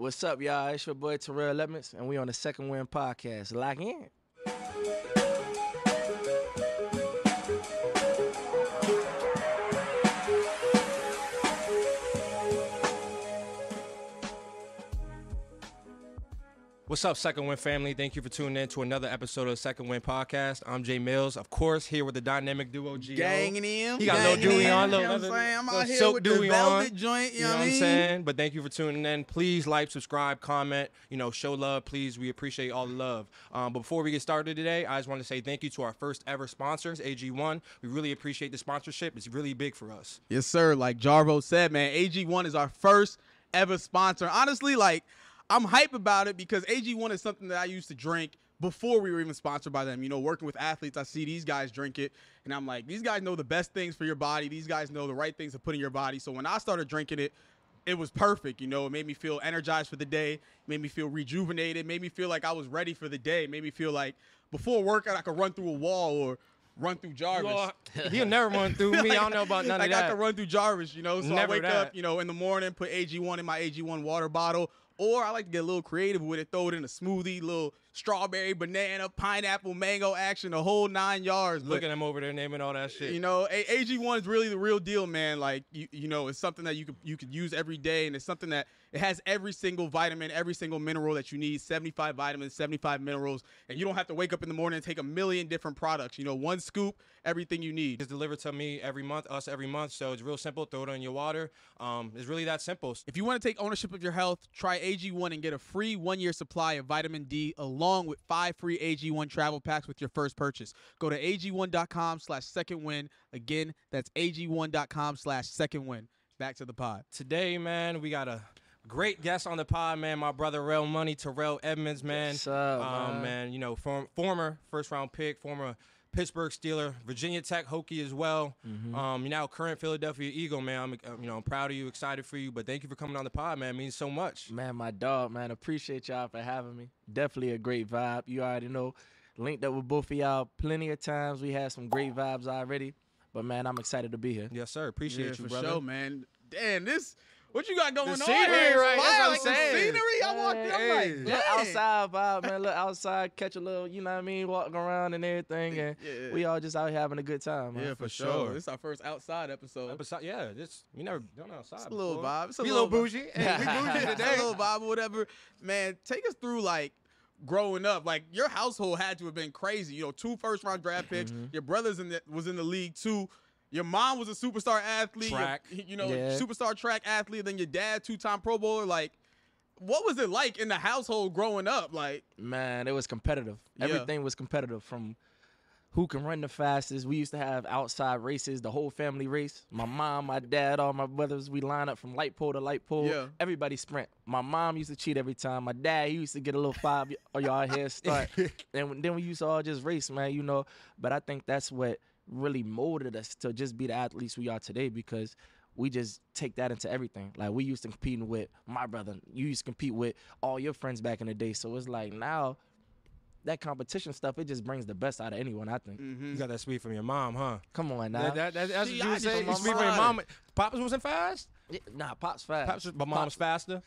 What's up, y'all? It's your boy Terrell Edmunds, and we on the Second Wind Podcast. Lock in. What's up, Second Wind family? Thank you for tuning in to another episode of the Second Wind Podcast. I'm Jay Mills, of course, here with the dynamic duo, G.O. Ganging him. He got no Dewey on. You know what I'm saying? I'm out here with the velvet joint, you know what I'm saying? But thank you for tuning in. Please like, subscribe, comment, you know, show love, please. We appreciate all the love. But before we get started today, I just want to say thank you to our first ever sponsors, AG1. We really appreciate the sponsorship. It's really big for us. Yes, sir. Like Jarvo said, man, AG1 is our first ever sponsor. Honestly, like, I'm hype about it because AG1 is something that I used to drink before we were even sponsored by them. You know, working with athletes, I see these guys drink it, and I'm like, these guys know the best things for your body. These guys know the right things to put in your body. So when I started drinking it, it was perfect. You know, it made me feel energized for the day, it made me feel rejuvenated, it made me feel like I was ready for the day, it made me feel like before workout I could run through a wall or run through Jarvis. Well, he'll never run through me. Like, I don't know about none of that. I got to run through Jarvis, you know. So never I wake that. Up, you know, in the morning, put AG1 in my AG1 water bottle. Or I like to get a little creative with it, throw it in a smoothie, little strawberry, banana, pineapple, mango action, the whole 9 yards. But, looking at them over there naming all that shit. You know, AG1 is really the real deal, man. Like, you know, it's something that you could use every day, and it's something that it has every single vitamin, every single mineral that you need, 75 vitamins, 75 minerals, and you don't have to wake up in the morning and take a million different products. You know, one scoop, everything you need. It's delivered to me every month, us every month, so it's real simple. Throw it in your water. It's really that simple. If you want to take ownership of your health, try AG1 and get a free one-year supply of vitamin D along with 5 free AG1 travel packs with your first purchase. Go to AG1.com/secondwin. Again, that's AG1.com/secondwin. Back to the pod. Today, man, we got a great guest on the pod, man. My brother, Real Money, Terrell Edmunds, man. What's up, man? You know, former first-round pick, former Pittsburgh Steeler, Virginia Tech Hokie as well. You're now current Philadelphia Eagle, man. I'm, I'm proud of you, excited for you, but thank you for coming on the pod, man. It means so much. Man, my dog, man. Appreciate y'all for having me. Definitely a great vibe. You already know. Linked up with both of y'all plenty of times. We had some great vibes already, but, man, I'm excited to be here. Yes, sir. Appreciate you, for brother. For sure, man. Damn, this... What you got going on here? Right? That's what I'm saying. The scenery, I walked in. I'm like, look outside vibe, man. Look outside, catch a little, you know what I mean, walking around and everything, and we all just out here having a good time. Man. Yeah, for sure. This is our first outside episode. Yeah, this you never done outside. It's a little vibe. It's a little bougie. Hey, we bougie today. A little vibe or whatever. Man, take us through like growing up. Like your household had to have been crazy. You know, 2 first-round draft picks. Your brother's was in the league too. Your mom was a superstar athlete, superstar track athlete. Then your dad, 2-time Pro Bowler. Like, what was it like in the household growing up? Like, man, it was competitive. Yeah. Everything was competitive. From who can run the fastest. We used to have outside races. The whole family race. My mom, my dad, all my brothers. We line up from light pole to light pole. Yeah. Everybody sprint. My mom used to cheat every time. My dad, he used to get a little 5 yard head start. And then we used to all just race, man. You know. But I think that's what really molded us to just be the athletes we are today, because we just take that into everything. Like, we used to competing with my brother. You used to compete with all your friends back in the day. So it's like now that competition stuff, it just brings the best out of anyone, I think. You got that sweet from your mom, huh? Come on now. That's what you would say. You sweet from your mom. Papa's wasn't fast? Yeah, nah, Pop's fast. But Mom's faster?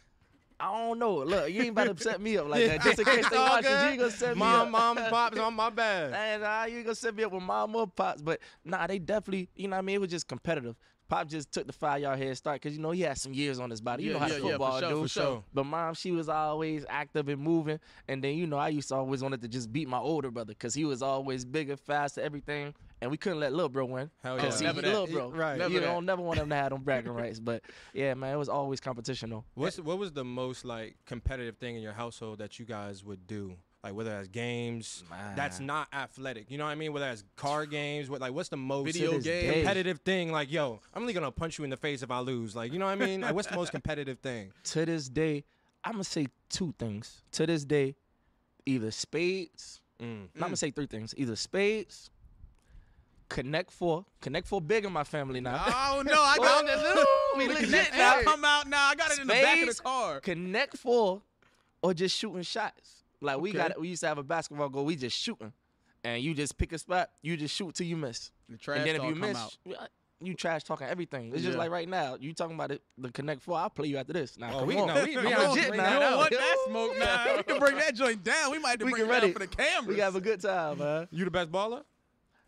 I don't know. Look, you ain't about to upset me up like that. Just in case they watch you, ain't gonna set me up. Mom, Pops, on my bad. And you ain't gonna set me up with Mom or Pops. But nah, they definitely, you know what I mean? It was just competitive. Pop just took the 5-yard head start because, you know, he had some years on his body. You know how football do. Sure. But Mom, she was always active and moving. And then, you know, I used to always wanted to just beat my older brother because he was always bigger, faster, everything. And we couldn't let Lil Bro win. Hell yeah. See, Lil Bro. Right. You don't never want him to have them bragging rights. But, yeah, man, it was always competition, though. What was the most, like, competitive thing in your household that you guys would do? Like, whether that's games, that's not athletic. You know what I mean? Whether that's card games, what's the most competitive thing? Like, yo, I'm only going to punch you in the face if I lose. Like, you know what I mean? Like, what's the most competitive thing? To this day, I'm going to say 2 things. To this day, either spades. I'm going to say 3 things. Either spades, Connect 4. Connect 4 big in my family now. Oh, no, I got it. We legit now. Come out now. I got it in the back of the car. Connect 4 or just shooting shots. Like, we used to have a basketball goal. We just shooting. And you just pick a spot. You just shoot till you miss. And then if you miss, you trash talking everything. It's just like right now, you talking about it, the Connect Four. I'll play you after this. Now, we legit now. You don't want that smoke now. We can bring that joint down. We might have to bring it down for the cameras. We have a good time, man. You the best baller?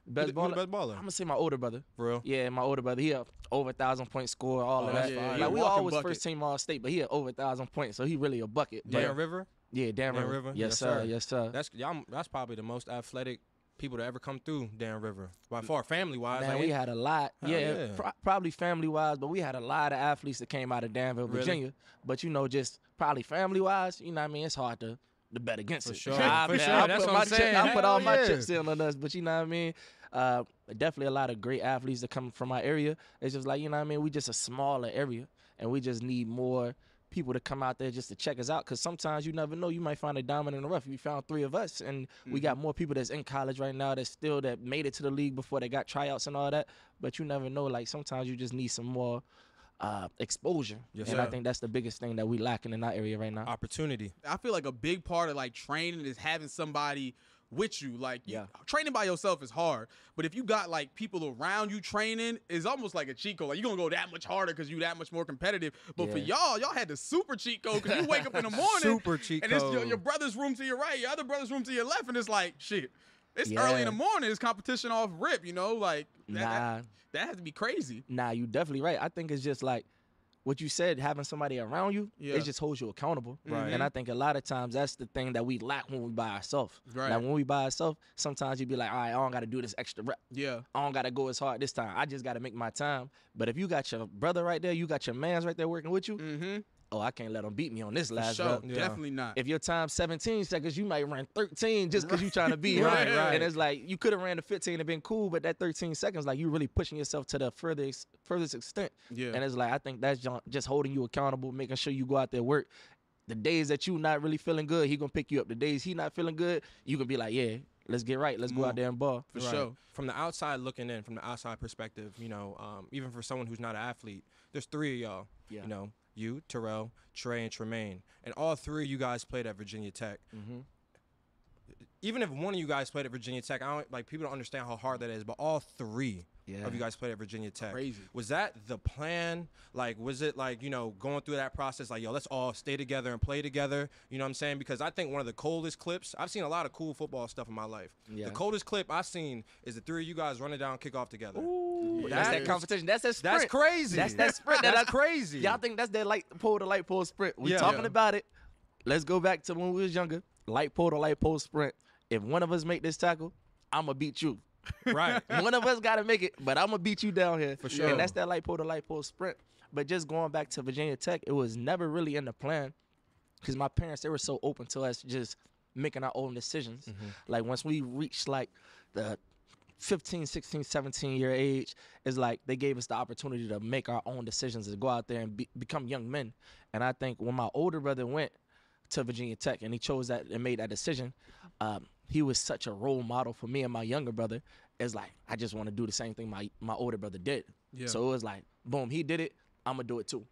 Best baller. I'm gonna say my older brother. For real? Yeah, my older brother. He up over 1,000 point score, all of that. Yeah, like we always bucket. First team all state, but he up over 1,000 points, so he really a bucket. Dan River. Yeah, Dan River. Yes sir. Yes sir. That's probably the most athletic people to ever come through Dan River by far, family wise. Man, we had a lot. Probably family wise, but we had a lot of athletes that came out of Danville, Virginia. Really? But you know, just probably family wise, you know what I mean? It's hard to. The bet against it. Sure. I put all my chips in on us, but you know what I mean? Definitely a lot of great athletes that come from our area. It's just like, you know what I mean? We just a smaller area, and we just need more people to come out there just to check us out, because sometimes you never know. You might find a diamond in the rough. You found three of us, and we got more people that's in college right now that made it to the league before they got tryouts and all that, but you never know. Like, sometimes you just need some more exposure. Yes, and sir. I think that's the biggest thing that we lacking in our area right now. Opportunity. I feel like a big part of like training is having somebody with you. Like, training by yourself is hard, but if you got like people around you training, is almost like a cheat code. Like, you're gonna go that much harder because you that much more competitive. But for y'all had the super cheat code, because you wake up in the morning and it's your brother's room to your right, your other brother's room to your left, and it's like, shit, it's early in the morning. It's competition off rip, you know? Like, that has to be crazy. Nah, you definitely right. I think it's just like what you said, having somebody around you, it just holds you accountable. Right. And I think a lot of times that's the thing that we lack when we by ourselves. Right. Like, when we by ourselves, sometimes you be like, all right, I don't got to do this extra rep. Yeah. I don't got to go as hard this time. I just got to make my time. But if you got your brother right there, you got your mans right there working with you, oh, I can't let them beat me on this last rep. Definitely not. If your time's 17 seconds, you might run 13 just because you're trying to beat right. And it's like, you could have ran the 15 and been cool, but that 13 seconds, like, you're really pushing yourself to the furthest extent. Yeah. And it's like, I think that's just holding you accountable, making sure you go out there work. The days that you not really feeling good, he going to pick you up. The days he not feeling good, you can be like, yeah, let's get right. Let's go out there and ball. For sure. From the outside looking in, from the outside perspective, you know, even for someone who's not an athlete, there's three of y'all, you know. You, Terrell, Trey, and Tremaine. And all three of you guys played at Virginia Tech. Even if one of you guys played at Virginia Tech, people don't understand how hard that is, but all three of you guys played at Virginia Tech. Crazy. Was that the plan? Like, was it like, you know, going through that process, like, yo, let's all stay together and play together? You know what I'm saying? Because I think one of the coldest clips, I've seen a lot of cool football stuff in my life. Yeah. The coldest clip I've seen is the three of you guys running down kickoff together. Ooh, that's that competition. That's that sprint. That's crazy. That's that sprint. That's crazy. Y'all think that's that light pole to light pole sprint. We're talking about it. Let's go back to when we was younger. Light pole to light pole sprint. If one of us make this tackle, I'm going to beat you. Right. One of us got to make it, but I'm going to beat you down here. For sure. And that's that light pole to light pole sprint. But just going back to Virginia Tech, it was never really in the plan because my parents, they were so open to us just making our own decisions. Like, once we reached, like, the 15, 16, 17-year age, it's like they gave us the opportunity to make our own decisions, to go out there and become young men. And I think when my older brother went to Virginia Tech and he chose that and made that decision, he was such a role model for me and my younger brother. It's like, I just want to do the same thing my older brother did. So it was like, boom, he did it, I'm gonna do it too.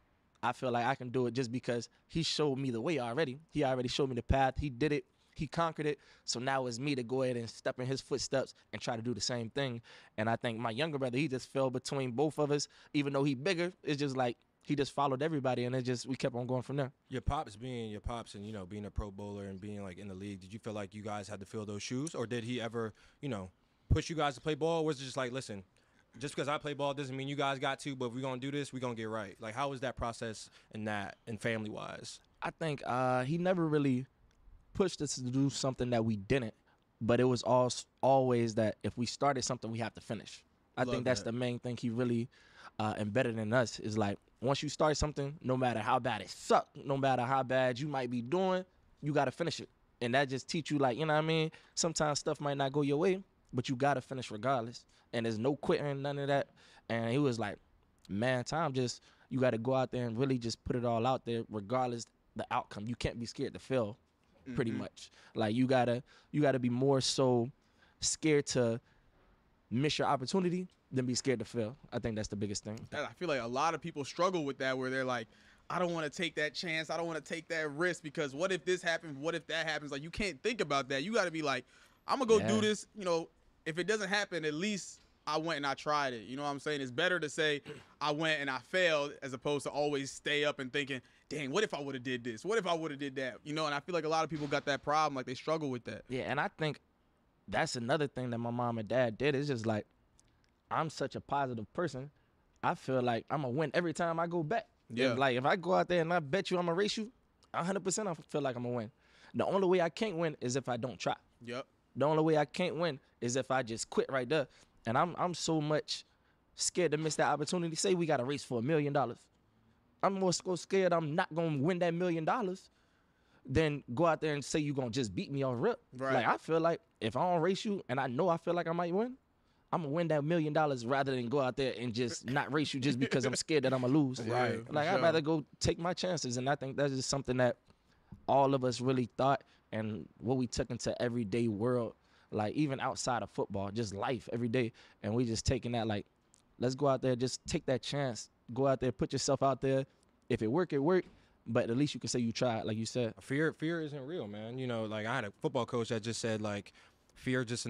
I feel like I can do it just because he showed me the way already. He already showed me the path. He did it, he conquered it, so now it's me to go ahead and step in his footsteps and try to do the same thing. And I think my younger brother, he just fell between both of us. Even though he bigger, it's just like he just followed everybody, and we kept on going from there. Your pops being your pops and, you know, being a pro bowler and being, like, in the league, did you feel like you guys had to fill those shoes, or did he ever, you know, push you guys to play ball? Or was it just like, listen, just because I play ball doesn't mean you guys got to, but if we're going to do this, we're going to get right? Like, how was that process and family-wise? I think he never really pushed us to do something that we didn't, but it was always that if we started something, we have to finish. I think that's the main thing he really embedded in us is, like, once you start something, no matter how bad it sucked, no matter how bad you might be doing, you got to finish it. And that just teach you, like, you know what I mean? Sometimes stuff might not go your way, but you got to finish regardless. And there's no quitting, none of that. And he was like, man, you got to go out there and really just put it all out there regardless the outcome. You can't be scared to fail, pretty much. Like, you gotta be more so scared to miss your opportunity than be scared to fail. I think that's the biggest thing. I feel like a lot of people struggle with that, where they're like, I don't want to take that chance. I don't want to take that risk because what if this happens? What if that happens? Like, you can't think about that. You got to be like, I'm going to go do this. You know, if it doesn't happen, at least I went and I tried it. You know what I'm saying? It's better to say I went and I failed as opposed to always stay up and thinking, dang, what if I would have did this? What if I would have did that? You know, and I feel like a lot of people got that problem. Like, they struggle with that. Yeah, and I think that's another thing that my mom and dad did. It's just like, I'm such a positive person. I feel like I'm going to win every time I go back. Yeah. Like, if I go out there and I bet you I'm going to race you, 100% I feel like I'm going to win. The only way I can't win is if I don't try. Yep. The only way I can't win is if I just quit right there. And I'm so much scared to miss that opportunity. Say we got to race for $1 million. I'm more so scared I'm not going to win that $1 million than go out there and say you're going to just beat me off rip. Right. Like, I feel like if I don't race you and I know I feel like I might win, I'm going to win that $1 million rather than go out there and just not race you just because I'm scared that I'm going to lose. Right. Like, sure. I'd rather go take my chances. And I think that's just something that all of us really thought and what we took into everyday world. Like, even outside of football, just life every day. And we just taking that, like, let's go out there, just take that chance. Go out there, put yourself out there. If it work, it worked. But at least you can say you tried, like you said. Fear isn't real, man. You know, like, I had a football coach that just said, like, fear just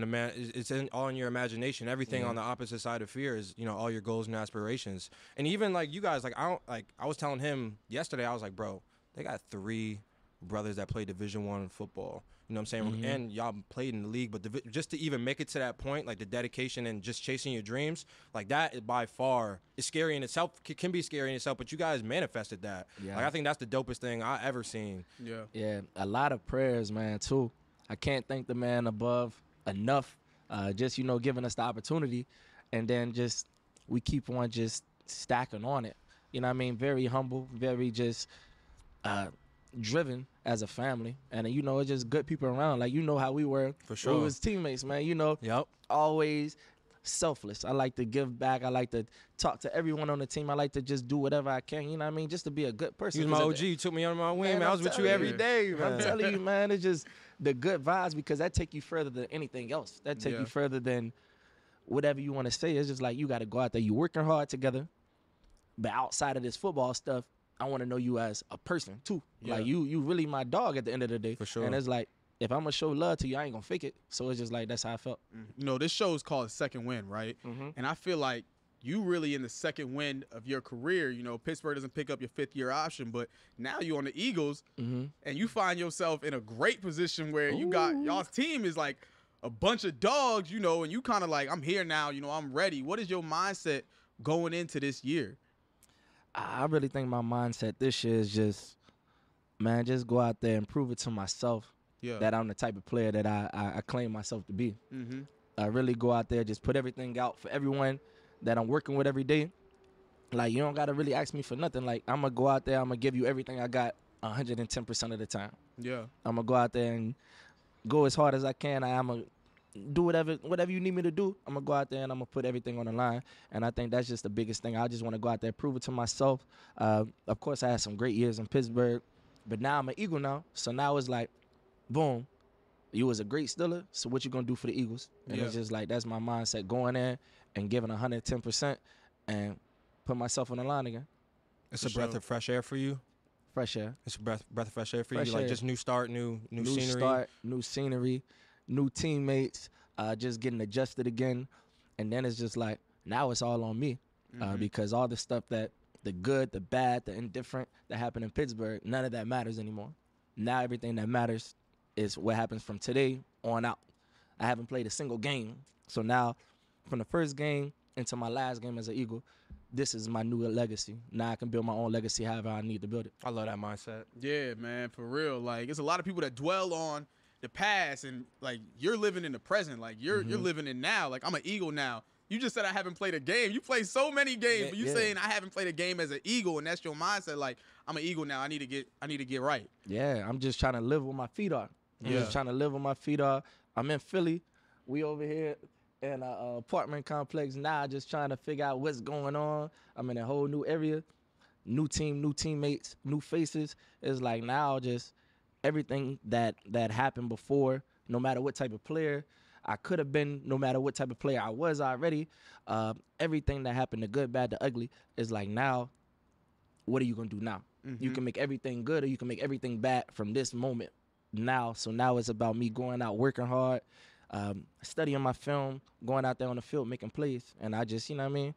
all in your imagination. Everything on the opposite side of fear is, you know, all your goals and aspirations. And even, like, you guys, like, I was telling him yesterday, I was like, bro, they got 3 brothers that play Division I football. You know what I'm saying? Mm-hmm. And y'all played in the league, but just to even make it to that point, like the dedication and just chasing your dreams, like that is by far is scary in itself, can be scary in itself, but you guys manifested that. Yeah. Like, I think that's the dopest thing I ever seen. Yeah. Yeah, a lot of prayers, man, too. I can't thank the man above enough, just, you know, giving us the opportunity. And then just, we keep on just stacking on it. You know what I mean? Very humble, very just driven as a family, and you know, it's just good people around. Like, you know how we were, for sure. We was teammates, man. You know, yep. Always selfless. I like to give back. I like to talk to everyone on the team. I like to just do whatever I can. You know what I mean? Just to be a good person. You was my OG. You took me under my wing, man. I was with you every day, man. I'm telling you, man. It's just the good vibes, because that take you further than anything else. That take you further than whatever you want to say. It's just like, you got to go out there. You working hard together, but outside of this football stuff, I want to know you as a person too. Yeah. Like, you really my dog at the end of the day. For sure. And it's like, if I'm going to show love to you, I ain't going to fake it. So it's just like, that's how I felt. Mm-hmm. You know, this show is called Second Wind, right? Mm-hmm. And I feel like you really in the second wind of your career. You know, Pittsburgh doesn't pick up your 5th-year option, but now you're on the Eagles, and you find yourself in a great position where you got, y'all's team is like a bunch of dogs, you know, and you kind of like, I'm here now, you know, I'm ready. What is your mindset going into this year? I really think my mindset this year is just, man, just go out there and prove it to myself that I'm the type of player that I claim myself to be. Mm-hmm. I really go out there, just put everything out for everyone that I'm working with every day. Like, you don't got to really ask me for nothing. Like, I'm going to go out there, I'm going to give you everything I got 110% of the time. Yeah. I'm going to go out there and go as hard as I can. I'm going to do whatever you need me to do. I'm going to go out there and I'm going to put everything on the line. And I think that's just the biggest thing. I just want to go out there, prove it to myself. Of course, I had some great years in Pittsburgh, but now I'm an Eagle now. So now it's like, boom, you was a great Steeler, so what you going to do for the Eagles? And it's just like, that's my mindset, going in and giving 110% and put myself on the line again. It's a breath of fresh air for you. Fresh air. It's a breath of fresh air for you. Like, just new start, new scenery. New start, new scenery. New teammates, just getting adjusted again. And then it's just like, now it's all on me, because all the stuff that, the good, the bad, the indifferent that happened in Pittsburgh, none of that matters anymore. Now everything that matters is what happens from today on out. I haven't played a single game. So now from the first game into my last game as an Eagle, this is my new legacy. Now I can build my own legacy however I need to build it. I love that mindset. Yeah, man, for real. Like, it's a lot of people that dwell on the past, and like, you're living in the present. Like, you're living in now. Like, I'm an Eagle now. You just said I haven't played a game. You played so many games, but you're saying I haven't played a game as an Eagle, and that's your mindset. Like, I'm an Eagle now. I need to get right. Yeah, I'm just trying to live where my feet are. I'm just trying to live where my feet are. I'm in Philly. We over here in an apartment complex now, just trying to figure out what's going on. I'm in a whole new area, new team, new teammates, new faces. It's like, now just everything that happened before, no matter what type of player I could have been, no matter what type of player I was already, everything that happened, the good, bad, the ugly, is like, now, what are you going to do now? Mm-hmm. You can make everything good or you can make everything bad from this moment now. So now it's about me going out, working hard, studying my film, going out there on the field, making plays. And I just, you know what I mean?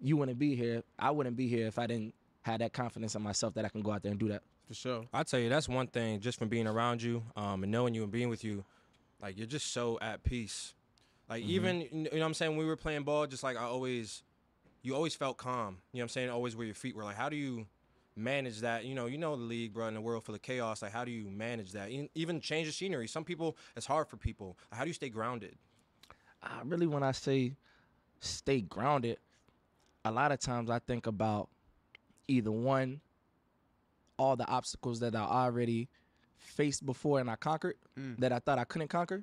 You wouldn't be here. I wouldn't be here if I didn't have that confidence in myself that I can go out there and do that. For sure. I'll tell you, that's one thing just from being around you and knowing you and being with you. Like, you're just so at peace. Like, even, you know what I'm saying, when we were playing ball, just like you always felt calm. You know what I'm saying? Always where your feet were. Like, how do you manage that? You know the league, bro, in a world full of chaos. Like, how do you manage that? Even change the scenery. Some people, it's hard for people. How do you stay grounded? Really, when I say stay grounded, a lot of times I think about either one, all the obstacles that I already faced before and I conquered that I thought I couldn't conquer.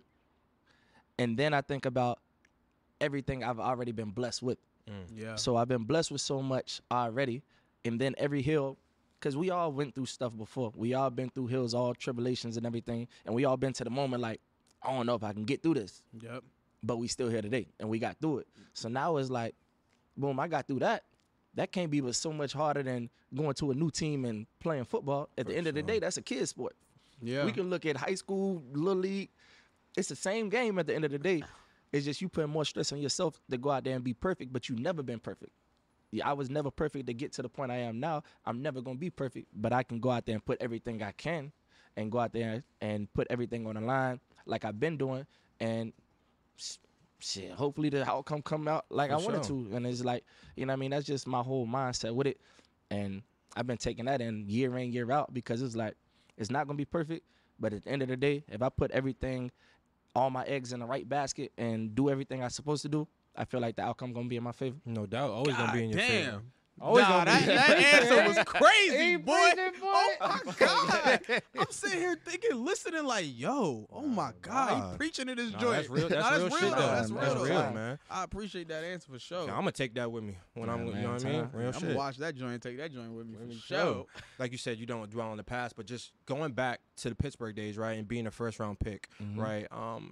And then I think about everything I've already been blessed with. Yeah. So I've been blessed with so much already. And then every hill, because we all went through stuff before. We all been through hills, all tribulations and everything. And we all been to the moment like, I don't know if I can get through this. Yep. But we still here today and we got through it. So now it's like, boom, I got through that. That can't be but so much harder than going to a new team and playing football. At the end of the day, that's a kid's sport. Yeah. We can look at high school, little league. It's the same game at the end of the day. It's just you putting more stress on yourself to go out there and be perfect, but you've never been perfect. I was never perfect to get to the point I am now. I'm never going to be perfect, but I can go out there and put everything I can and go out there and put everything on the line like I've been doing. And shit, hopefully the outcome come out like I wanted to. And it's like, you know what I mean? That's just my whole mindset with it. And I've been taking that in, year out because it's like, it's not going to be perfect, but at the end of the day, if I put everything, all my eggs in the right basket and do everything I'm supposed to do, I feel like the outcome going to be in my favor. No doubt. Always going to be in your favor. Always that answer was crazy, boy. Oh, my God. I'm sitting here thinking, listening like, yo, oh, my God. He preaching in this joint. That's real, that's real shit, though. Man. I appreciate that answer for sure. Now, I'm going to take that with me when I'm, you know what I mean? Real shit. I'm going to watch that joint and take that joint with me for sure. Like you said, you don't dwell on the past, but just going back to the Pittsburgh days, right, and being a first-round pick, right,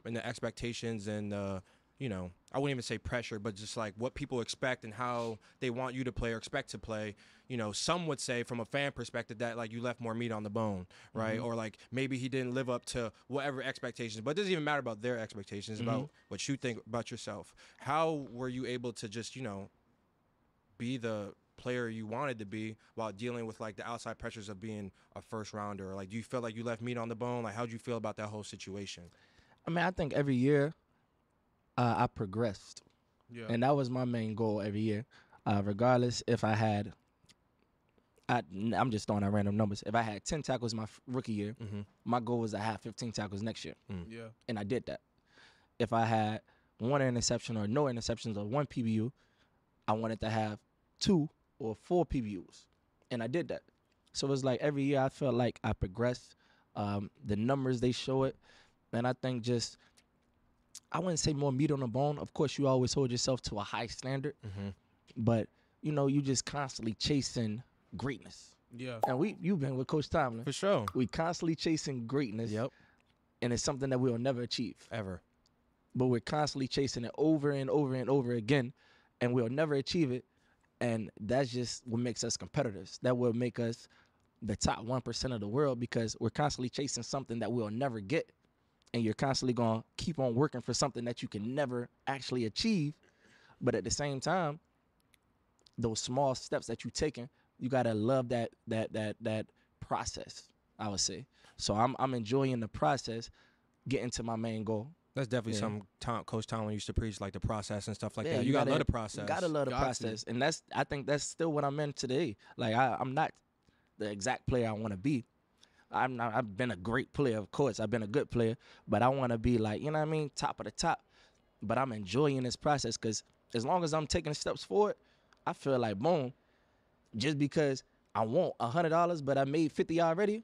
and the expectations and you know, I wouldn't even say pressure, but just like what people expect and how they want you to play or expect to play. You know, some would say from a fan perspective that like you left more meat on the bone, right? Or like maybe he didn't live up to whatever expectations, but it doesn't even matter about their expectations, about what you think about yourself. How were you able to just, you know, be the player you wanted to be while dealing with like the outside pressures of being a first rounder? Like, do you feel like you left meat on the bone? Like, how'd you feel about that whole situation? I mean, I think every year, I progressed, and that was my main goal every year. Regardless if I had, I'm just throwing out random numbers. If I had 10 tackles my rookie year, my goal was I had 15 tackles next year, and I did that. If I had one interception or no interceptions or one PBU, I wanted to have 2 or 4 PBUs, and I did that. So it was like every year I felt like I progressed. The numbers, they show it, and I think just I wouldn't say more meat on the bone. Of course, you always hold yourself to a high standard. But, you know, you just constantly chasing greatness. Yeah. And you've been with Coach Tomlin. For sure. We constantly chasing greatness. Yep. And it's something that we'll never achieve. Ever. But we're constantly chasing it over and over and over again, and we'll never achieve it. And that's just what makes us competitors. That will make us the top 1% of the world because we're constantly chasing something that we'll never get. And you're constantly going to keep on working for something that you can never actually achieve. But at the same time, those small steps that you're taking, you got to love that process, I would say. So I'm enjoying the process, getting to my main goal. That's definitely something Coach Tomlin used to preach, like the process and stuff like that. You got to love the process. Got to love the process. And I think that's still what I'm in today. Like I'm not the exact player I want to be. I've been a great player, of course. I've been a good player, but I want to be like, you know what I mean, top of the top. But I'm enjoying this process because as long as I'm taking steps forward, I feel like, boom, just because I want $100, but I made 50 already,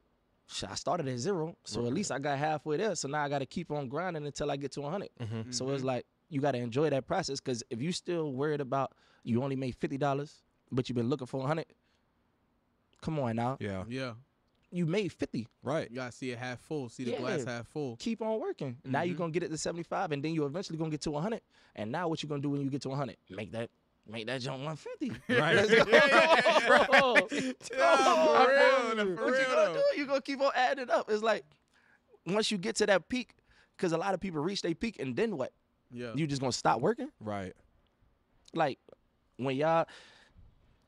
I started at 0. So at least I got halfway there. So now I got to keep on grinding until I get to 100. So it's like you got to enjoy that process because if you still worried about you only made $50, but you've been looking for 100, come on now. Yeah. You made 50. Right. You got to see it half full, see the glass half full. Keep on working. Now you're going to get it to 75, and then you're eventually going to get to 100. And now what you going to do when you get to 100? Make that jump 150. Right. Let's go. For real. What you going to do? You're going to keep on adding it up. It's like once you get to that peak, Because a lot of people reach their peak, and then what? Yeah. You just going to stop working? Right. Like, when y'all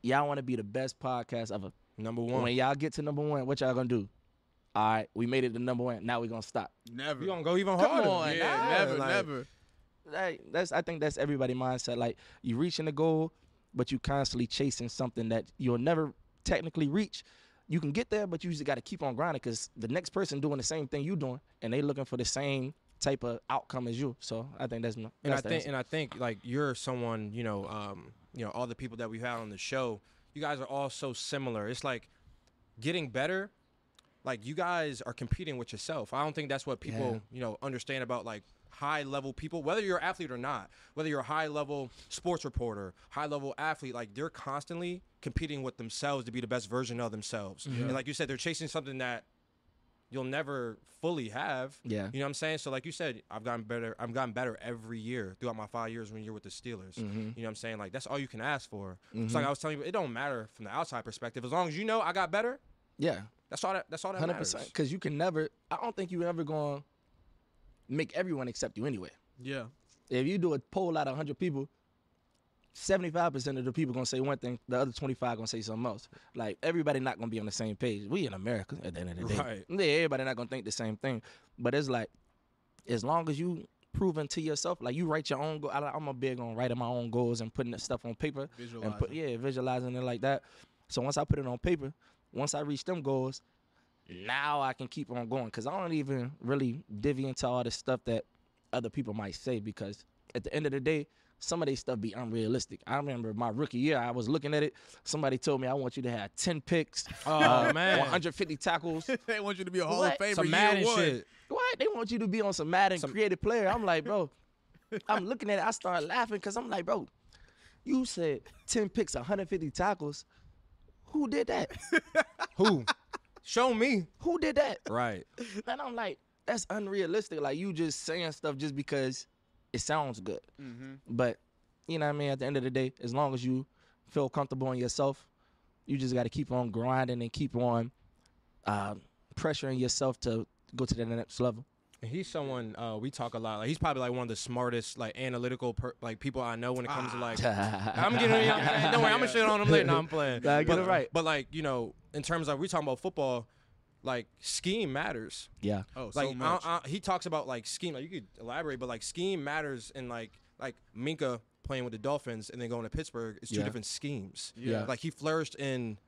want to be the best podcast ever. Number one. When y'all get to number one, what y'all going to do? All right, we made it to number one. Now we're going to stop. Never. You're going to go even harder. Come on. Yeah, never, like, never. Like, that's, I think that's everybody's mindset. Like, you reaching the goal, but you constantly chasing something that you'll never technically reach. You can get there, but you just got to keep on grinding because the next person doing the same thing you doing, and they looking for the same type of outcome as you. So I think that's and I think like you're someone, you know, all the people that we've had on the show, you guys are all so similar. It's like getting better. Like, you guys are competing with yourself. I don't think that's what people, you know, understand about, like, high-level people, whether you're an athlete or not, whether you're a high-level sports reporter, high-level athlete, like, they're constantly competing with themselves to be the best version of themselves. Yeah. And like you said, they're chasing something that you'll never fully have. Yeah. You know what I'm saying? So, like you said, I've gotten better every year throughout my 5 years when you're with the Steelers. Mm-hmm. You know what I'm saying? Like, that's all you can ask for. Mm-hmm. So, like I was telling you, it don't matter from the outside perspective. As long as you know I got better. Yeah. That's all that 100%, matters. 100%, because you can never – I don't think you're ever going to make everyone accept you anyway. Yeah. If you do a poll out of 100 people, 75% of the people going to say one thing, the other 25 going to say something else. Like, everybody not going to be on the same page. We in America at the end of the day. Right. Yeah, everybody not going to think the same thing. But it's like, as long as you proving to yourself, like, you write your own goal. I'm a big on writing my own goals and putting that stuff on paper. Visualizing. Visualizing it like that. So once I put it on paper – once I reach them goals, now I can keep on going. Because I don't even really divvy into all this stuff that other people might say, because at the end of the day, some of their stuff be unrealistic. I remember my rookie year, I was looking at it. Somebody told me, I want you to have 10 picks, 150 tackles. They want you to be a Hall of Famer. Some Madden shit. What? They want you to be on some Madden creative player. I'm like, bro, I'm looking at it. I start laughing because I'm like, bro, you said 10 picks, 150 tackles. Who did that? Who? Show me. Who did that? Right. And I'm like, that's unrealistic. Like, you just saying stuff just because it sounds good. Mm-hmm. But, you know what I mean? At the end of the day, as long as you feel comfortable in yourself, you just got to keep on grinding and keep on pressuring yourself to go to the next level. He's someone we talk a lot. Like, he's probably like one of the smartest, like, analytical people I know when it comes to like. I'm getting it. Don't worry, I'm gonna shit on him later. No, I'm playing. Nah, but, right. But like, you know, in terms of, we talking about football, like, scheme matters. Yeah. Oh, like, so much. He talks about like scheme. Like, you could elaborate, but like scheme matters, and like Minka playing with the Dolphins and then going to Pittsburgh is two different schemes. Yeah. Like, he flourished in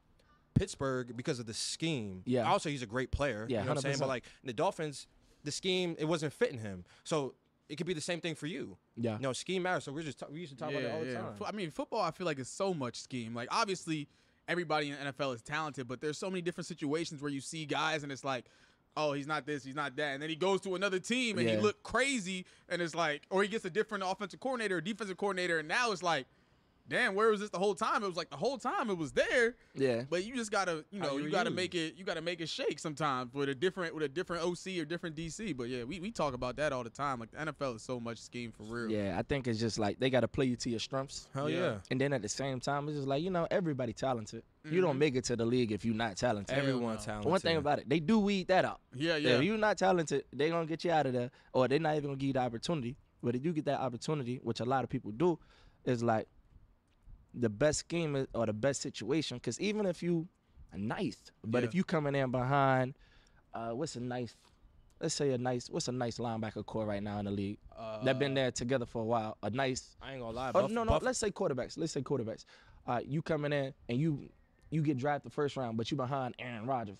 Pittsburgh because of the scheme. Yeah. Also, he's a great player. Yeah. You know what I'm saying? But like the Dolphins. The scheme, it wasn't fitting him. So it could be the same thing for you. Yeah. No, scheme matters. So we used to talk about it all the time. I mean, football, I feel like it's so much scheme. Like, obviously, everybody in the NFL is talented, but there's so many different situations where you see guys and it's like, oh, he's not this, he's not that. And then he goes to another team and he looked crazy, and it's like, or he gets a different offensive coordinator or defensive coordinator, and now it's like, damn, where was this the whole time? It was like the whole time it was there. Yeah. But you just gotta, you know, you gotta make it shake sometimes with a different OC or different DC. But yeah, we talk about that all the time. Like, the NFL is so much scheme for real. Yeah, I think it's just like they gotta play you to your strengths. Hell yeah. And then at the same time, it's just like, you know, everybody talented. Mm-hmm. You don't make it to the league if you're not talented. Everyone's talented. One thing about it, they do weed that out. Yeah, yeah. If you're not talented, they're gonna get you out of there, or they're not even gonna give you the opportunity. But if you get that opportunity, which a lot of people do, it's like the best scheme or the best situation, because even if you are nice, but if you coming in behind, what's a nice linebacker core right now in the league that been there together for a while? A nice, I ain't gonna lie. Let's say quarterbacks. You coming in and you get drafted the first round, but you behind Aaron Rodgers.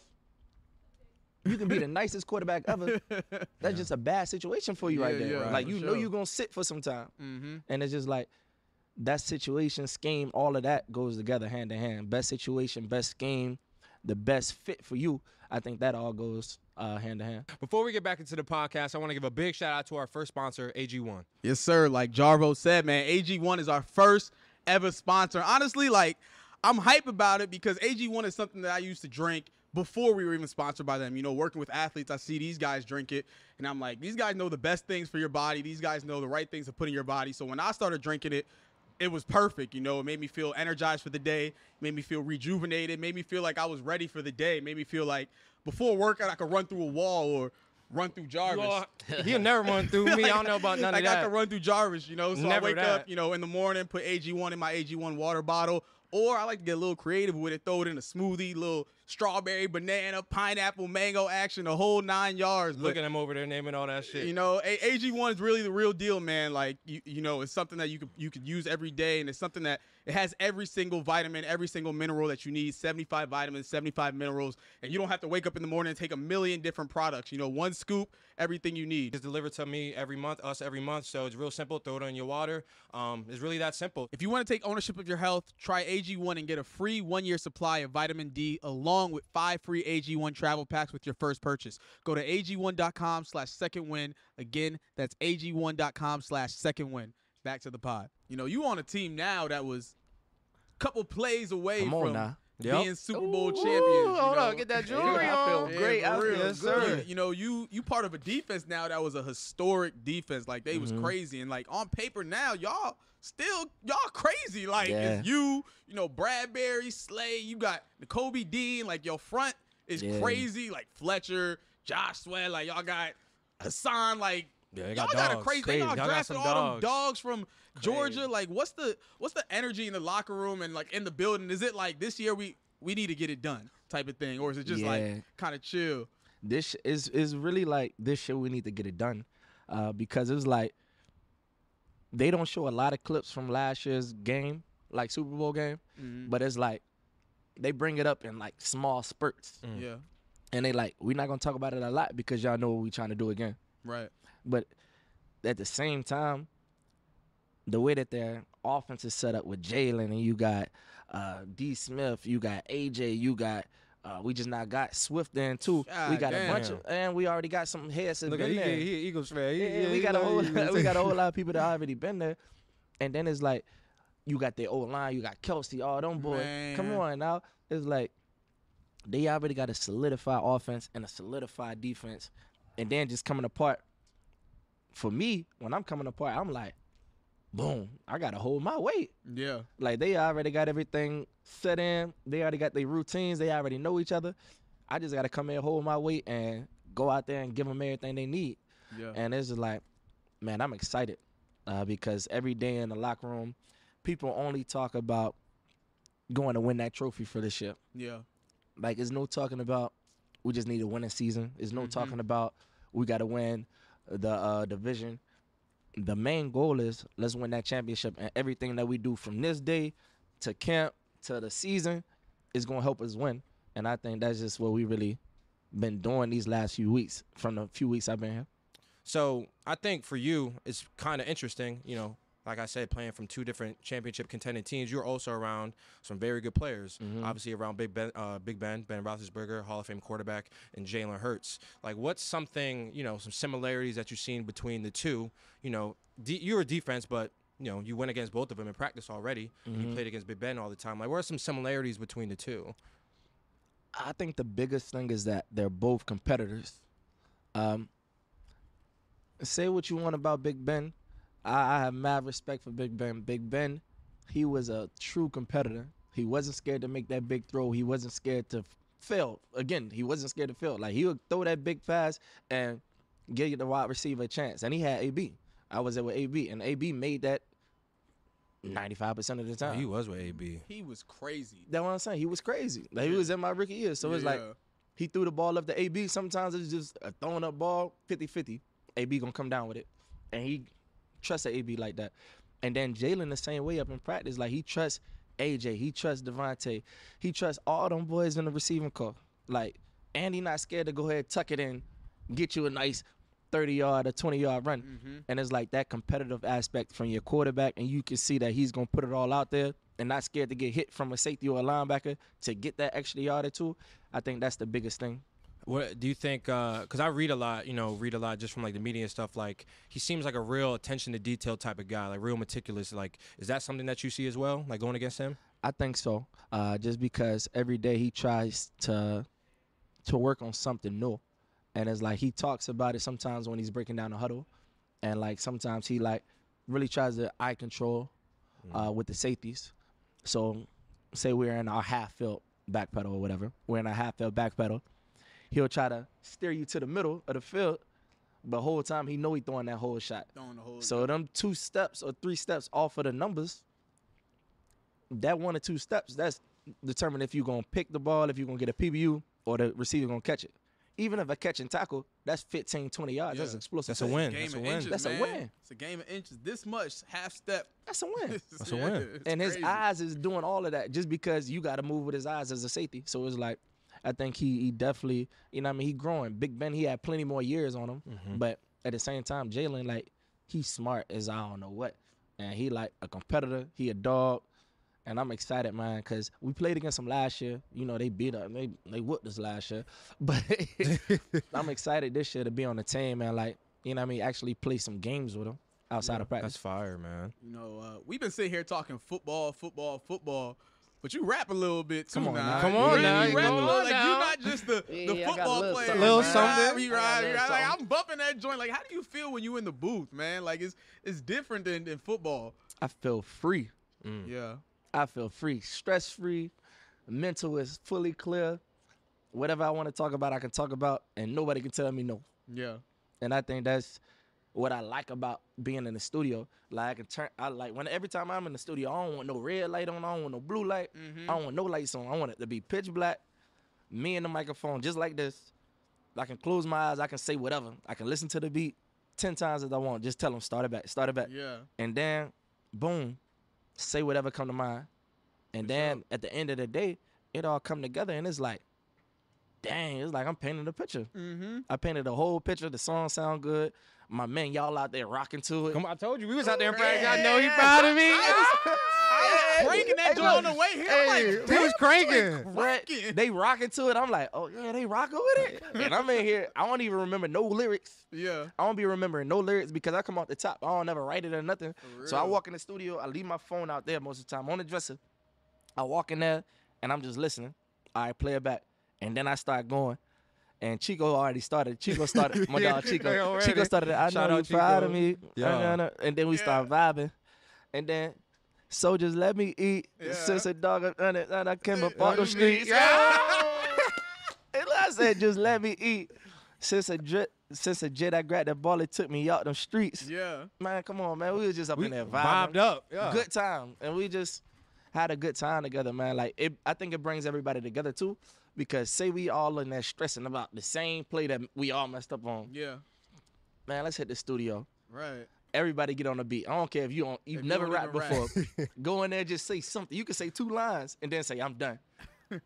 You can be the nicest quarterback ever. That's just a bad situation for you right there. Yeah, right, like, you know you're gonna sit for some time, and it's just like. That situation, scheme, all of that goes together hand in hand. Best situation, best scheme, the best fit for you. I think that all goes hand in hand. Before we get back into the podcast, I want to give a big shout out to our first sponsor, AG1. Yes, sir. Like Jarvo said, man, AG1 is our first ever sponsor. Honestly, like, I'm hype about it because AG1 is something that I used to drink before we were even sponsored by them. You know, working with athletes, I see these guys drink it, and I'm like, these guys know the best things for your body. These guys know the right things to put in your body. So when I started drinking it, it was perfect, you know. It made me feel energized for the day, made me feel rejuvenated, made me feel like I was ready for the day, made me feel like before workout I could run through a wall or run through Jarvis. He'll never run through me. Like, I don't know about none of that. I can run through Jarvis, you know. So never I wake that. Up, you know, in the morning, put AG1 in my AG1 water bottle. Or I like to get a little creative with it, throw it in a smoothie, little strawberry, banana, pineapple, mango action, the whole 9 yards. Look at him over there naming all that shit. You know, AG1 is really the real deal, man. Like, you know, it's something that you could use every day, and it's something that it has every single vitamin, every single mineral that you need, 75 vitamins, 75 minerals, and you don't have to wake up in the morning and take a million different products. You know, one scoop, everything you need. It's delivered to me every month, us every month, so it's real simple. Throw it in your water. It's really that simple. If you want to take ownership of your health, try AG1. AG1 and get a free 1-year supply of vitamin D along with 5 free AG1 travel packs with your first purchase. Go to AG1.com/secondwin. Again, that's AG1.com/secondwin. Back to the pod. You know, you on a team now that was a couple plays away from being Super Bowl champions. Hold on, get that jewelry on. I feel great. I feel good. You know, you part of a defense now that was a historic defense. Like, they was crazy. And, like, on paper now, y'all – still, y'all crazy. Like, it's you know, Bradbury, Slay. You got N'Kobe Dean. Like, your front is crazy. Like, Fletcher, Josh Sweat. Like, y'all got Hassan. Like, y'all got a crazy. They all drafted all them dogs from Georgia. Like, what's the energy in the locker room and, like, in the building? Is it, like, this year we need to get it done type of thing? Or is it just, like, kind of chill? This is really, like, this year we need to get it done because it was, like, they don't show a lot of clips from last year's game, like Super Bowl game, but it's like they bring it up in like small spurts. Yeah. And they like, we're not going to talk about it a lot because y'all know what we're trying to do again. Right. But at the same time, the way that their offense is set up with Jalen and you got D. Smith, you got AJ, you got we just now got Swift in too. God, we got a bunch of, and we already got some heads that's been there. He Eagles fan. We got a whole lot of people that already been there. And then it's like, you got their old line, you got Kelsey, all them boys. Man. Come on now. It's like, they already got a solidified offense and a solidified defense. And then just coming apart. For me, when I'm coming apart, I'm like, boom, I got to hold my weight. Yeah. Like, they already got everything set in. They already got their routines. They already know each other. I just got to come in, hold my weight, and go out there and give them everything they need. Yeah. And it's just like, man, I'm excited because every day in the locker room, people only talk about going to win that trophy for this year. Yeah. Like, there's no talking about we just need a winning season. There's no talking about we got to win the division. The main goal is let's win that championship, and everything that we do from this day to camp to the season is going to help us win. And I think that's just what we really been doing these last few weeks from the few weeks I've been here. So I think for you, it's kind of interesting, you know, like I said, playing from two different championship contending teams. You're also around some very good players, obviously around Big Ben Roethlisberger, Hall of Fame quarterback, and Jalen Hurts. Like, what's something, you know, some similarities that you've seen between the two? You know, you're a defense, but, you know, you went against both of them in practice already. You played against Big Ben all the time. Like, what are some similarities between the two? I think the biggest thing is that they're both competitors. Say what you want about Big Ben. I have mad respect for Big Ben. Big Ben, he was a true competitor. He wasn't scared to make that big throw. He wasn't scared to fail. Again, he wasn't scared to fail. Like, he would throw that big pass and give the wide receiver a chance. And he had A.B. I was there with A.B. And A.B. made that 95% of the time. He was with A.B. He was crazy. That's what I'm saying. He was crazy. Like, he was in my rookie year. So it's like he threw the ball up to A.B. Sometimes it's just a thrown up ball, 50-50. A.B. going to come down with it. And he trust the AB like that. And then Jalen the same way up in practice. Like, he trusts AJ. He trusts Devontae. He trusts all them boys in the receiving corps. Like, and he not scared to go ahead, tuck it in, get you a nice 30-yard or 20-yard run. And it's like that competitive aspect from your quarterback, and you can see that he's going to put it all out there and not scared to get hit from a safety or a linebacker to get that extra yard or two. I think that's the biggest thing. What do you think, because I read a lot, you know, just from, like, the media and stuff, like, he seems like a real attention-to-detail type of guy, like, real meticulous. Like, is that something that you see as well, like, going against him? I think so, just because every day he tries to work on something new. And it's like he talks about it sometimes when he's breaking down the huddle. And, like, sometimes he, like, really tries to eye control with the safeties. So, say we're in our half-field backpedal or whatever. We're in our half-field backpedal. he'll try to steer you to the middle of the field, but whole time he know he throwing that whole shot. So them 2 steps or 3 steps off of the numbers, that 1 or 2 steps, that's determined if you're going to pick the ball, if you're going to get a PBU, or the receiver going to catch it. Even if a catch and tackle, that's 15, 20 yards. Yeah. That's explosive. That's a win. That's a win. Inches, that's a win. It's a game of inches. This much, half step. That's a win. That's a win. And his eyes is doing all of that just because you got to move with his eyes as a safety. So it's like, I think he definitely, you know what I mean, he growing. Big Ben, he had plenty more years on him. Mm-hmm. But at the same time, Jalen, like, he's smart as I don't know what. And he, like, a competitor. He a dog. And I'm excited, man, because we played against them last year. You know, they beat us. They whooped us last year. But I'm excited this year to be on the team and, like, you know what I mean, actually play some games with them outside of practice. That's fire, man. You know, we've been sitting here talking football, but you rap a little bit, too. Come on now. You rap a little. Like, you're not just the football player. A little something. We ride. Like, I'm bumping that joint. Like, how do you feel when you in the booth, man? Like, it's different than football. I feel free. Mm. Yeah. I feel free, stress-free, mental is fully clear. Whatever I want to talk about, I can talk about, and nobody can tell me no. Yeah. And I think that's what I like about being in the studio. Like, every time I'm in the studio, I don't want no red light on, I don't want no blue light, I don't want no lights on. I want it to be pitch black, me and the microphone, just like this. I can close my eyes, I can say whatever. I can listen to the beat 10 times if I want. Just tell them, start it back. Yeah. And then, boom. Say whatever come to mind. And then at the end of the day, it all come together and it's like, dang, it's like I'm painting a picture. Mm-hmm. I painted the whole picture. The song sound good. My man, y'all out there rocking to it. Come on, I told you. We was out there in practice. I know he proud of me. I was cranking that joint on the way here. I'm like, he was cranking. Right? They rocking to it. I'm like, oh, yeah, they rocking with it. And I'm in here. I don't even remember no lyrics. Yeah. I don't be remembering no lyrics because I come off the top. I don't never write it or nothing. So I walk in the studio. I leave my phone out there most of the time on the dresser. I walk in there, and I'm just listening. I play it back. And then I start going. And Chico already started. Chico started. My dog Chico. Chico started. I know you're proud of me. Yeah. And then we start vibing. And then, so just let me eat. Since a dog, and I came up on the streets. And I said, just let me eat. Since a jet, I grabbed that ball. It took me out them streets. Yeah. Man, come on, man. We was just up in there vibing. Vibed up. Yeah. Good time. And we just had a good time together, man. Like, I think it brings everybody together, too. Because say we all in there stressing about the same play that we all messed up on. Yeah. Man, let's hit the studio. Right. Everybody get on the beat. I don't care if you've never rapped before. Go in there, just say something. You can say 2 lines and then say, I'm done.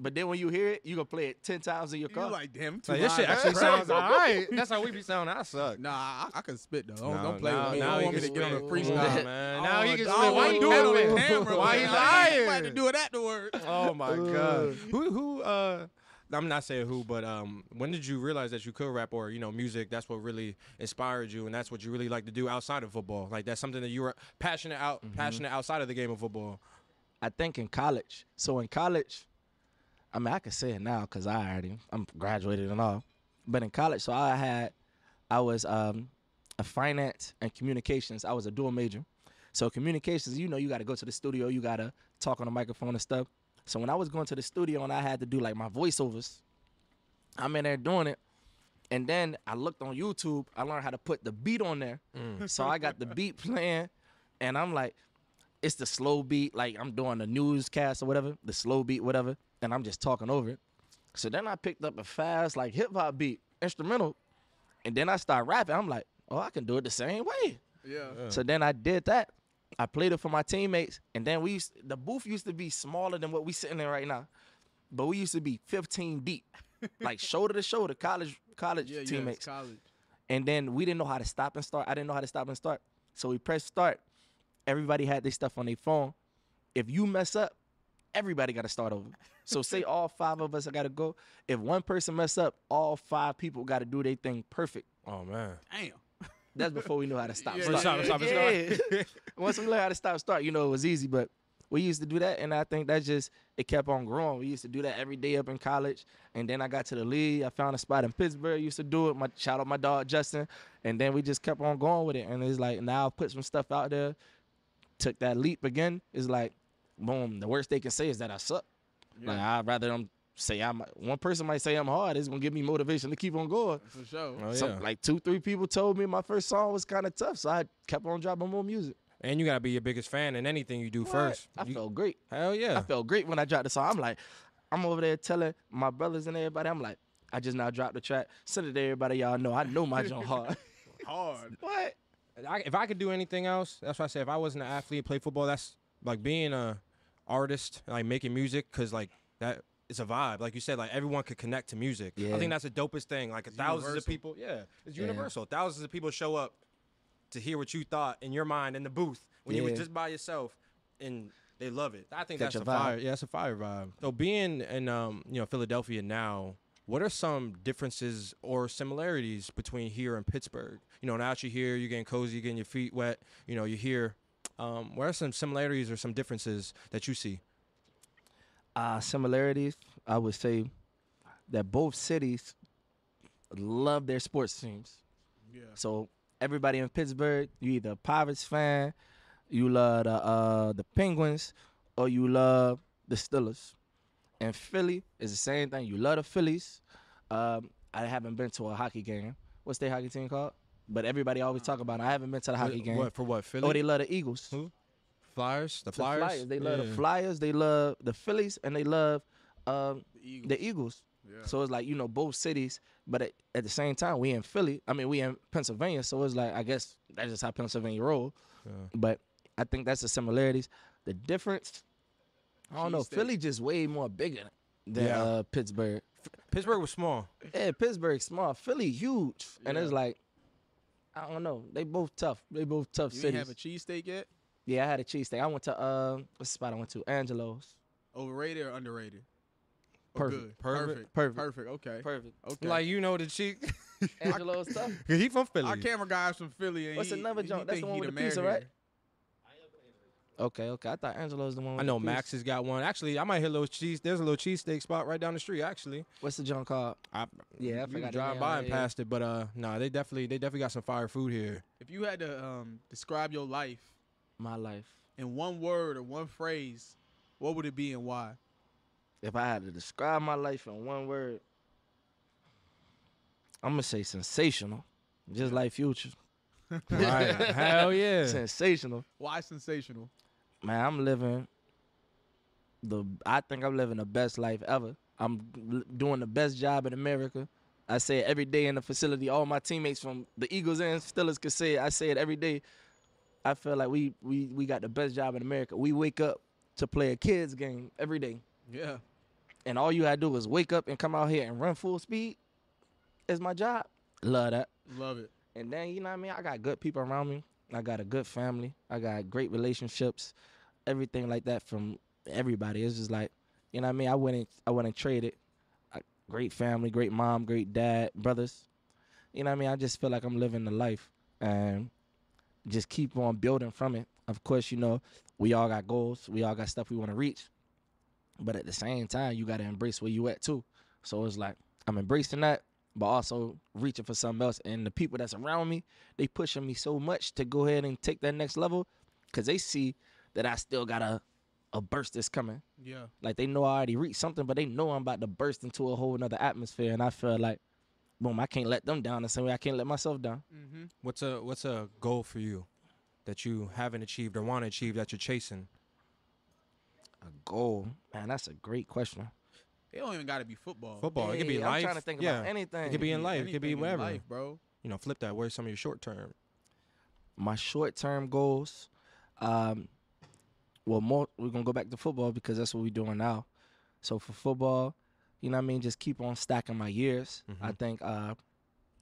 But then when you hear it, you gonna play it 10 times in your car. You like, damn, like, this shit actually sounds all right. That's how we be sounding. I suck. Nah, I can spit though. Don't play with me. Now you can get on a freestyle, man. Now you can spit. Why you doing it on the camera? Why you lying? Why to do it afterwards? Oh my god. Who? I'm not saying who, but when did you realize that you could rap or, you know, music, that's what really inspired you and that's what you really like to do outside of football? Like, that's something that you were passionate outside of the game of football. I think in college. So in college, I mean, I can say it now because I'm graduated and all. But in college, so I was a finance and communications. I was a dual major. So communications, you know, you got to go to the studio. You got to talk on the microphone and stuff. So when I was going to the studio and I had to do, like, my voiceovers, I'm in there doing it. And then I looked on YouTube. I learned how to put the beat on there. So I got the beat playing, and I'm like, it's the slow beat. Like, I'm doing the newscast or whatever, the slow beat, whatever. And I'm just talking over it. So then I picked up a fast, like, hip-hop beat, instrumental, and then I start rapping. I'm like, oh, I can do it the same way. Yeah. So then I did that. I played it for my teammates, and then the booth used to be smaller than what we sitting in right now, but we used to be 15 deep, like shoulder to shoulder, college teammates. Yeah, college. And then we didn't know how to stop and start. I didn't know how to stop and start. So we pressed start. Everybody had their stuff on their phone. If you mess up, everybody got to start over. So say all 5 of us got to go. If one person mess up, all 5 people got to do their thing perfect. Oh, man. Damn. That's before we knew how to stop. Yeah. Once we learned how to stop, start, you know, it was easy. But we used to do that, and I think that just, it kept on growing. We used to do that every day up in college. And then I got to the league. I found a spot in Pittsburgh. Used to do it. Shout out my dog, Justin. And then we just kept on going with it. And it's like, now I put some stuff out there. Took that leap again. It's like, boom, the worst they can say is that I suck. Yeah. Like, I'd rather them say I'm one person might say I'm hard. It's gonna give me motivation to keep on going. For sure. Oh, yeah. Like 2-3 people told me my first song was kind of tough, so I kept on dropping more music. And you gotta be your biggest fan in anything you do first. I felt great. Hell yeah. I felt great when I dropped the song. I'm like, I'm over there telling my brothers and everybody. I'm like, I just now dropped the track. Send it to everybody. Y'all know I know my joint hard. Hard. What? If I could do anything else, that's why I say if I wasn't an athlete, play football, that's like being a artist, like making music, cause like that it's a vibe. Like you said, like everyone could connect to music. Yeah. I think that's the dopest thing. Like thousands of people. Yeah, it's universal. Yeah. Thousands of people show up to hear what you thought in your mind in the booth when you were just by yourself, and they love it. I think that's a fire. Yeah, that's a fire vibe. So being in you know, Philadelphia now, what are some differences or similarities between here and Pittsburgh? You know, now that you're here, you're getting cozy, you're getting your feet wet, you know, you're here. What are some similarities or some differences that you see? Similarities, I would say that both cities love their sports teams. Yeah. So everybody in Pittsburgh, you either a Pirates fan, you love the Penguins, or you love the Steelers. And Philly is the same thing. You love the Phillies. I haven't been to a hockey game. What's their hockey team called? But everybody always talk about it. I haven't been to the hockey game. What, for what, Philly? Oh, they love the Eagles. Who? Flyers? The Flyers? The Flyers. They love the Flyers. They love the Phillies. And they love the Eagles. Yeah. So it's like, you know, both cities. But at the same time, we in Philly. I mean, we in Pennsylvania. So it's like, I guess that's just how Pennsylvania rolls. Yeah. But I think that's the similarities. The difference... I don't know. Philly just way more bigger than Pittsburgh. Pittsburgh was small. Yeah, Pittsburgh's small. Philly huge. Yeah. And it's like, I don't know. They both tough. They both tough cities. You have a cheesesteak yet? Yeah, I had a cheesesteak. I went to, what's the spot I went to? Angelo's. Overrated or underrated? Perfect. Perfect. Perfect. Perfect. Okay. Perfect. Okay. Like, you know the cheese. Angelo's tough. He from Philly. Our camera guy's from Philly. What's another joint? That's the one with the pizza, right? Okay, okay. I thought Angelo's the one. I know Max has got one. Actually, I might hit a little cheese. There's a little cheesesteak spot right down the street. Actually, what's the junk called? I forgot. Drive by and past it, but nah, they definitely got some fire food here. If you had to describe your life, my life in one word or one phrase, what would it be and why? If I had to describe my life in one word, I'm gonna say sensational, just like Future. Right. Hell yeah! Sensational. Why sensational? Man, I'm living I think I'm living the best life ever. I'm doing the best job in America. I say it every day in the facility. All my teammates from the Eagles and Steelers could say it. I say it every day. I feel like we got the best job in America. We wake up to play a kids game every day. Yeah. And all you had to do is wake up and come out here and run full speed. It's my job. Love that. Love it. And then, you know what I mean? I got good people around me. I got a good family. I got great relationships, everything like that from everybody. It's just like, you know what I mean? I wouldn't trade it. Great family, great mom, great dad, brothers. You know what I mean? I just feel like I'm living the life and just keep on building from it. Of course, you know, we all got goals. We all got stuff we want to reach. But at the same time, you got to embrace where you at, too. So it's like, I'm embracing that, but also reaching for something else. And the people that's around me, they pushing me so much to go ahead and take that next level because they see that I still got a burst that's coming. Yeah. Like, they know I already reached something, but they know I'm about to burst into a whole nother atmosphere. And I feel like, boom, I can't let them down the same way I can't let myself down. Mm-hmm. What's a goal for you that you haven't achieved or want to achieve that you're chasing? A goal? Man, that's a great question. It don't even got to be football. Football. It could be life. I'm trying to think about anything. It could be in life. Anything it could be whatever. Life, bro. You know, flip that. Where's some of your short-term? My short-term goals? We're going to go back to football because that's what we're doing now. So for football, you know what I mean, just keep on stacking my years. Mm-hmm. I think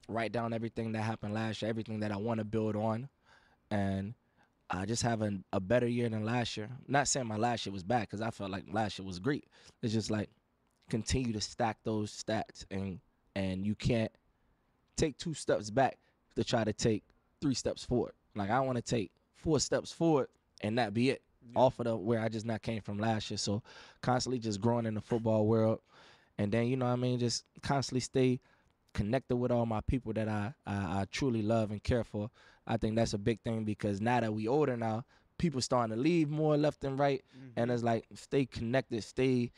write down everything that happened last year, everything that I want to build on, and just having a better year than last year. Not saying my last year was bad because I felt like last year was great. It's just like, continue to stack those stats, and you can't take 2 steps back to try to take 3 steps forward. Like, I want to take 4 steps forward and that be it, off of where I just not came from last year. So constantly just growing in the football world, and then, you know what I mean, just constantly stay connected with all my people that I truly love and care for. I think that's a big thing because now that we older now, people starting to leave more left and right, and it's like, stay connected, stay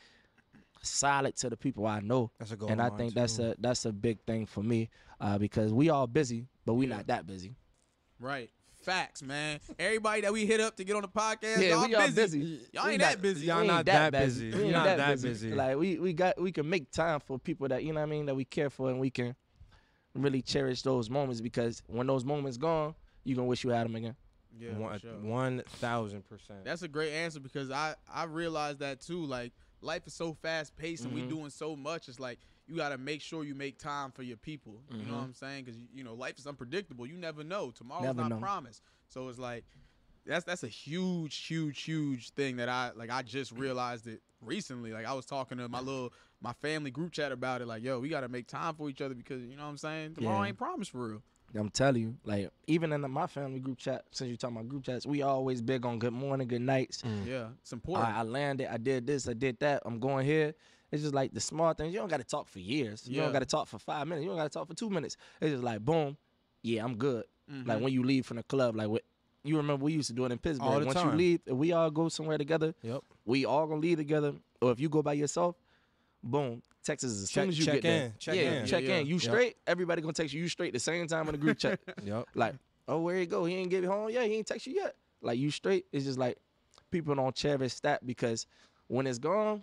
solid to the people I know. That's a goal. And I think that's a big thing for me because we all busy, but we not that busy. Right. Facts, man. Everybody that we hit up to get on the podcast, yeah, y'all busy. Y'all ain't that busy. Y'all not that busy. We're not that busy. Like we can make time for people that, you know what I mean, that we care for, and we can really cherish those moments, because when those moments gone, you gonna wish you had them again. Yeah, 1,000%. That's a great answer, because I realized that too. Like, life is so fast paced and we doing so much. It's like you got to make sure you make time for your people. You know what I'm saying? Because, you know, life is unpredictable. You never know. Tomorrow's not promised. So it's like that's a huge, huge, huge thing that I just realized it recently. Like, I was talking to my family group chat about it. Like, yo, we got to make time for each other because, you know what I'm saying, tomorrow ain't promised for real. I'm telling you, like, even in my family group chat, since you're talking about group chats, we always big on good morning, good nights. Yeah, it's important. I landed, I did this, I did that, I'm going here. It's just like the small things. You don't got to talk for years. Yeah. You don't got to talk for 5 minutes. You don't got to talk for 2 minutes. It's just like, boom, yeah, I'm good. Like, when you leave from the club, like, you remember we used to do it in Pittsburgh. All the time. Once you leave, if we all go somewhere together, we all going to leave together. Or if you go by yourself, boom, text us as soon as you get there. Check in. You straight, everybody going to text you. You straight the same time in the group chat. Like, oh, where he go? He ain't get home yet. He ain't text you yet. Like, you straight. It's just like people don't cherish that, because when it's gone,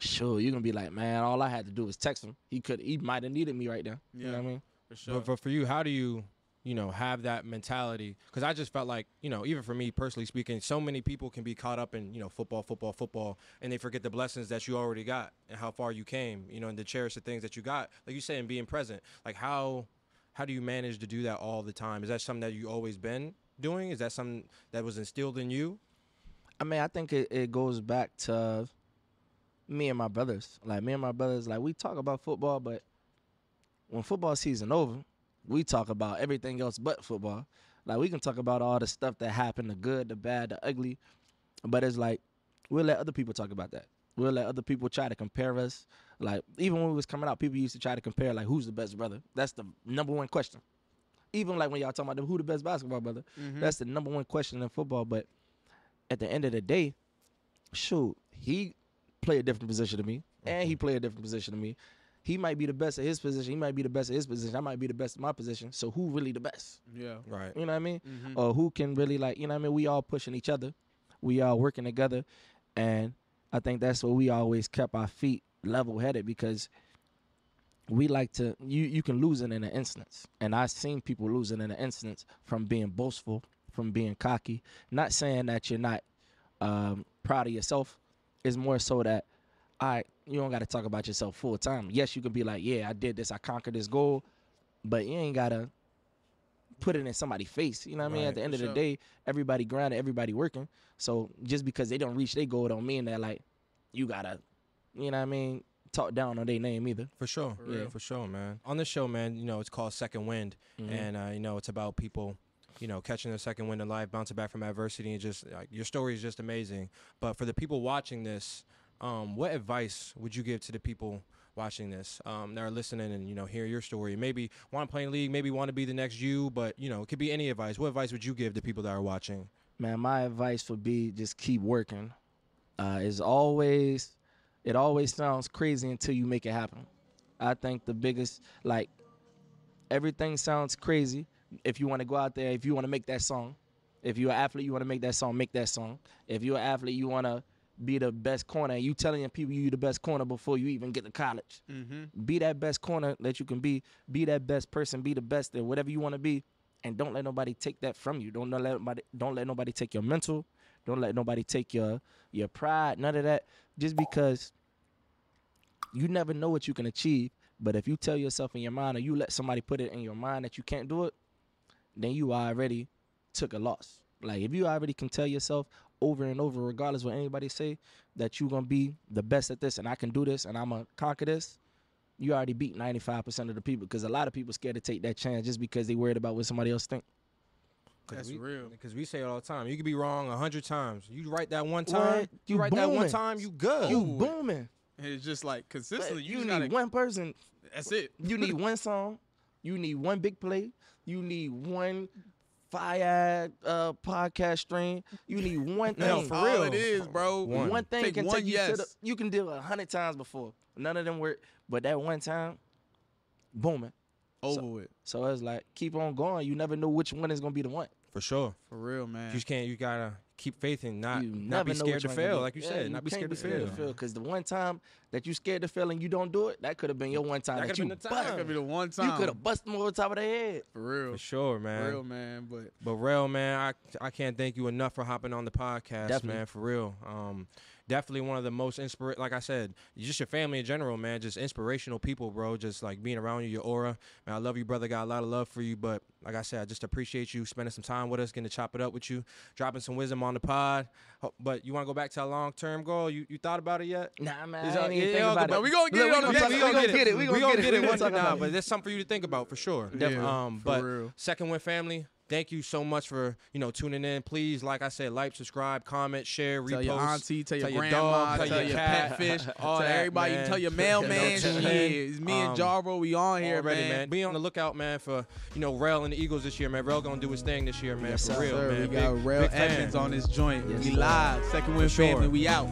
sure, you're going to be like, man, all I had to do was text him. He might have needed me right there. Yeah. You know what I mean? For sure. But for you, how do you, you know, have that mentality? Because I just felt like, you know, even for me personally speaking, so many people can be caught up in, you know, football, and they forget the blessings that you already got and how far you came, you know, and to cherish the things that you got. Like you say, and being present. Like, how do you manage to do that all the time? Is that something that you always been doing? Is that something that was instilled in you? I mean, I think it goes back to me and my brothers. Like, me and my brothers, like, we talk about football, but when football season over, we talk about everything else but football. Like, we can talk about all the stuff that happened, the good, the bad, the ugly, but it's like, we'll let other people talk about that. We'll let other people try to compare us. Like, even when we was coming out, people used to try to compare, like, who's the best brother? That's the number one question. Even, like, when y'all talking about who the best basketball brother, that's the number one question in football. But at the end of the day, shoot, he played a different position to me, and he played a different position to me. He might be the best at his position. He might be the best at his position. I might be the best at my position. So who really the best? Yeah. Right. You know what I mean? Or who can really, like, you know what I mean? We all pushing each other. We all working together. And I think that's where we always kept our feet level-headed, because we like to, you can lose it in an instance. And I've seen people losing in an instance from being boastful, from being cocky. Not saying that you're not proud of yourself. It's more so that, all right, you don't got to talk about yourself full time. Yes, you can be like, yeah, I did this, I conquered this goal, but you ain't got to put it in somebody's face. You know what I mean? At the end of the day, everybody grinding, everybody working. So just because they don't reach their goal don't mean that, like, you got to, you know what I mean, talk down on their name either. For sure. For sure, man. On this show, man, you know, it's called Second Wind, and, you know, it's about people, you know, catching their second wind in life, bouncing back from adversity, and just, like, your story is just amazing. But for the people watching this, what advice would you give to the people watching this that are listening and, you know, hear your story? Maybe want to play in league, maybe want to be the next you, but, you know, it could be any advice. What advice would you give to people that are watching? Man, my advice would be just keep working. It always sounds crazy until you make it happen. I think the biggest, like, everything sounds crazy. If you want to go out there, if you want to make that song, if you're an athlete, you want to make that song, make that song. If you're an athlete, you want to be the best corner, and you telling your people you the best corner before you even get to college. Be that best corner that you can be that best person, be the best at whatever you want to be, and don't let nobody take that from you. Don't let nobody take your mental. Don't let nobody take your pride, none of that, just because you never know what you can achieve. But if you tell yourself in your mind, or you let somebody put it in your mind that you can't do it, then you already took a loss. Like, if you already can tell yourself over and over, regardless what anybody say, that you're going to be the best at this, and I can do this, and I'm going to conquer this, you already beat 95% of the people, because a lot of people scared to take that chance just because they worried about what somebody else think. That's real. Because we say it all the time. You could be wrong 100 times. You write that one time, what? You write booming. That one time, you good. You booming. And it's just like consistently. You need one person. That's it. You need one song. You need one big play. You need one fire podcast stream. You need one thing. No, for real. All it is, bro. One thing take can one take yes. you to the, you can deal 100 times before. None of them work. But that one time, booming. Over with. So it's like, keep on going. You never know which one is going to be the one. For sure. For real, man. You just can't, you got to keep faith and not be scared to fail. Like you said, not be scared to fail. Because the one time that you scared to fail and you don't do it, that could have been your one time. That could have been the time. That could be the one time. You could have busted them over the top of their head. For real. For sure, man. For real, man. But real, man, I can't thank you enough for hopping on the podcast, definitely. Man. For real. Definitely one of the most inspirational, like I said, just your family in general, man, just inspirational people, bro, just like being around you, your aura. Man, I love you, brother, got a lot of love for you, but like I said, I just appreciate you spending some time with us, getting to chop it up with you, dropping some wisdom on the pod. But you want to go back to a long-term goal? You thought about it yet? Nah, man, I ain't even think about it. We going to get it on the next. We going to get it. We going to get it one time, but there's something for you to think about for sure. Definitely. But real. Second Wind family. Thank you so much for, tuning in. Please, like I said, like, subscribe, comment, share, repost. Tell your auntie, tell your grandma, dog, tell your catfish, all that, everybody. Man. Tell your mailman. Shit. It's me and Jarvo, we on here, already, man. Be on the lookout, man, for, Rel and the Eagles this year, man. Rel going to do his thing this year, man, yes, for real, sir. Man. We got Rel Edmunds on this joint. Yes, we live. Second Wind family, we out.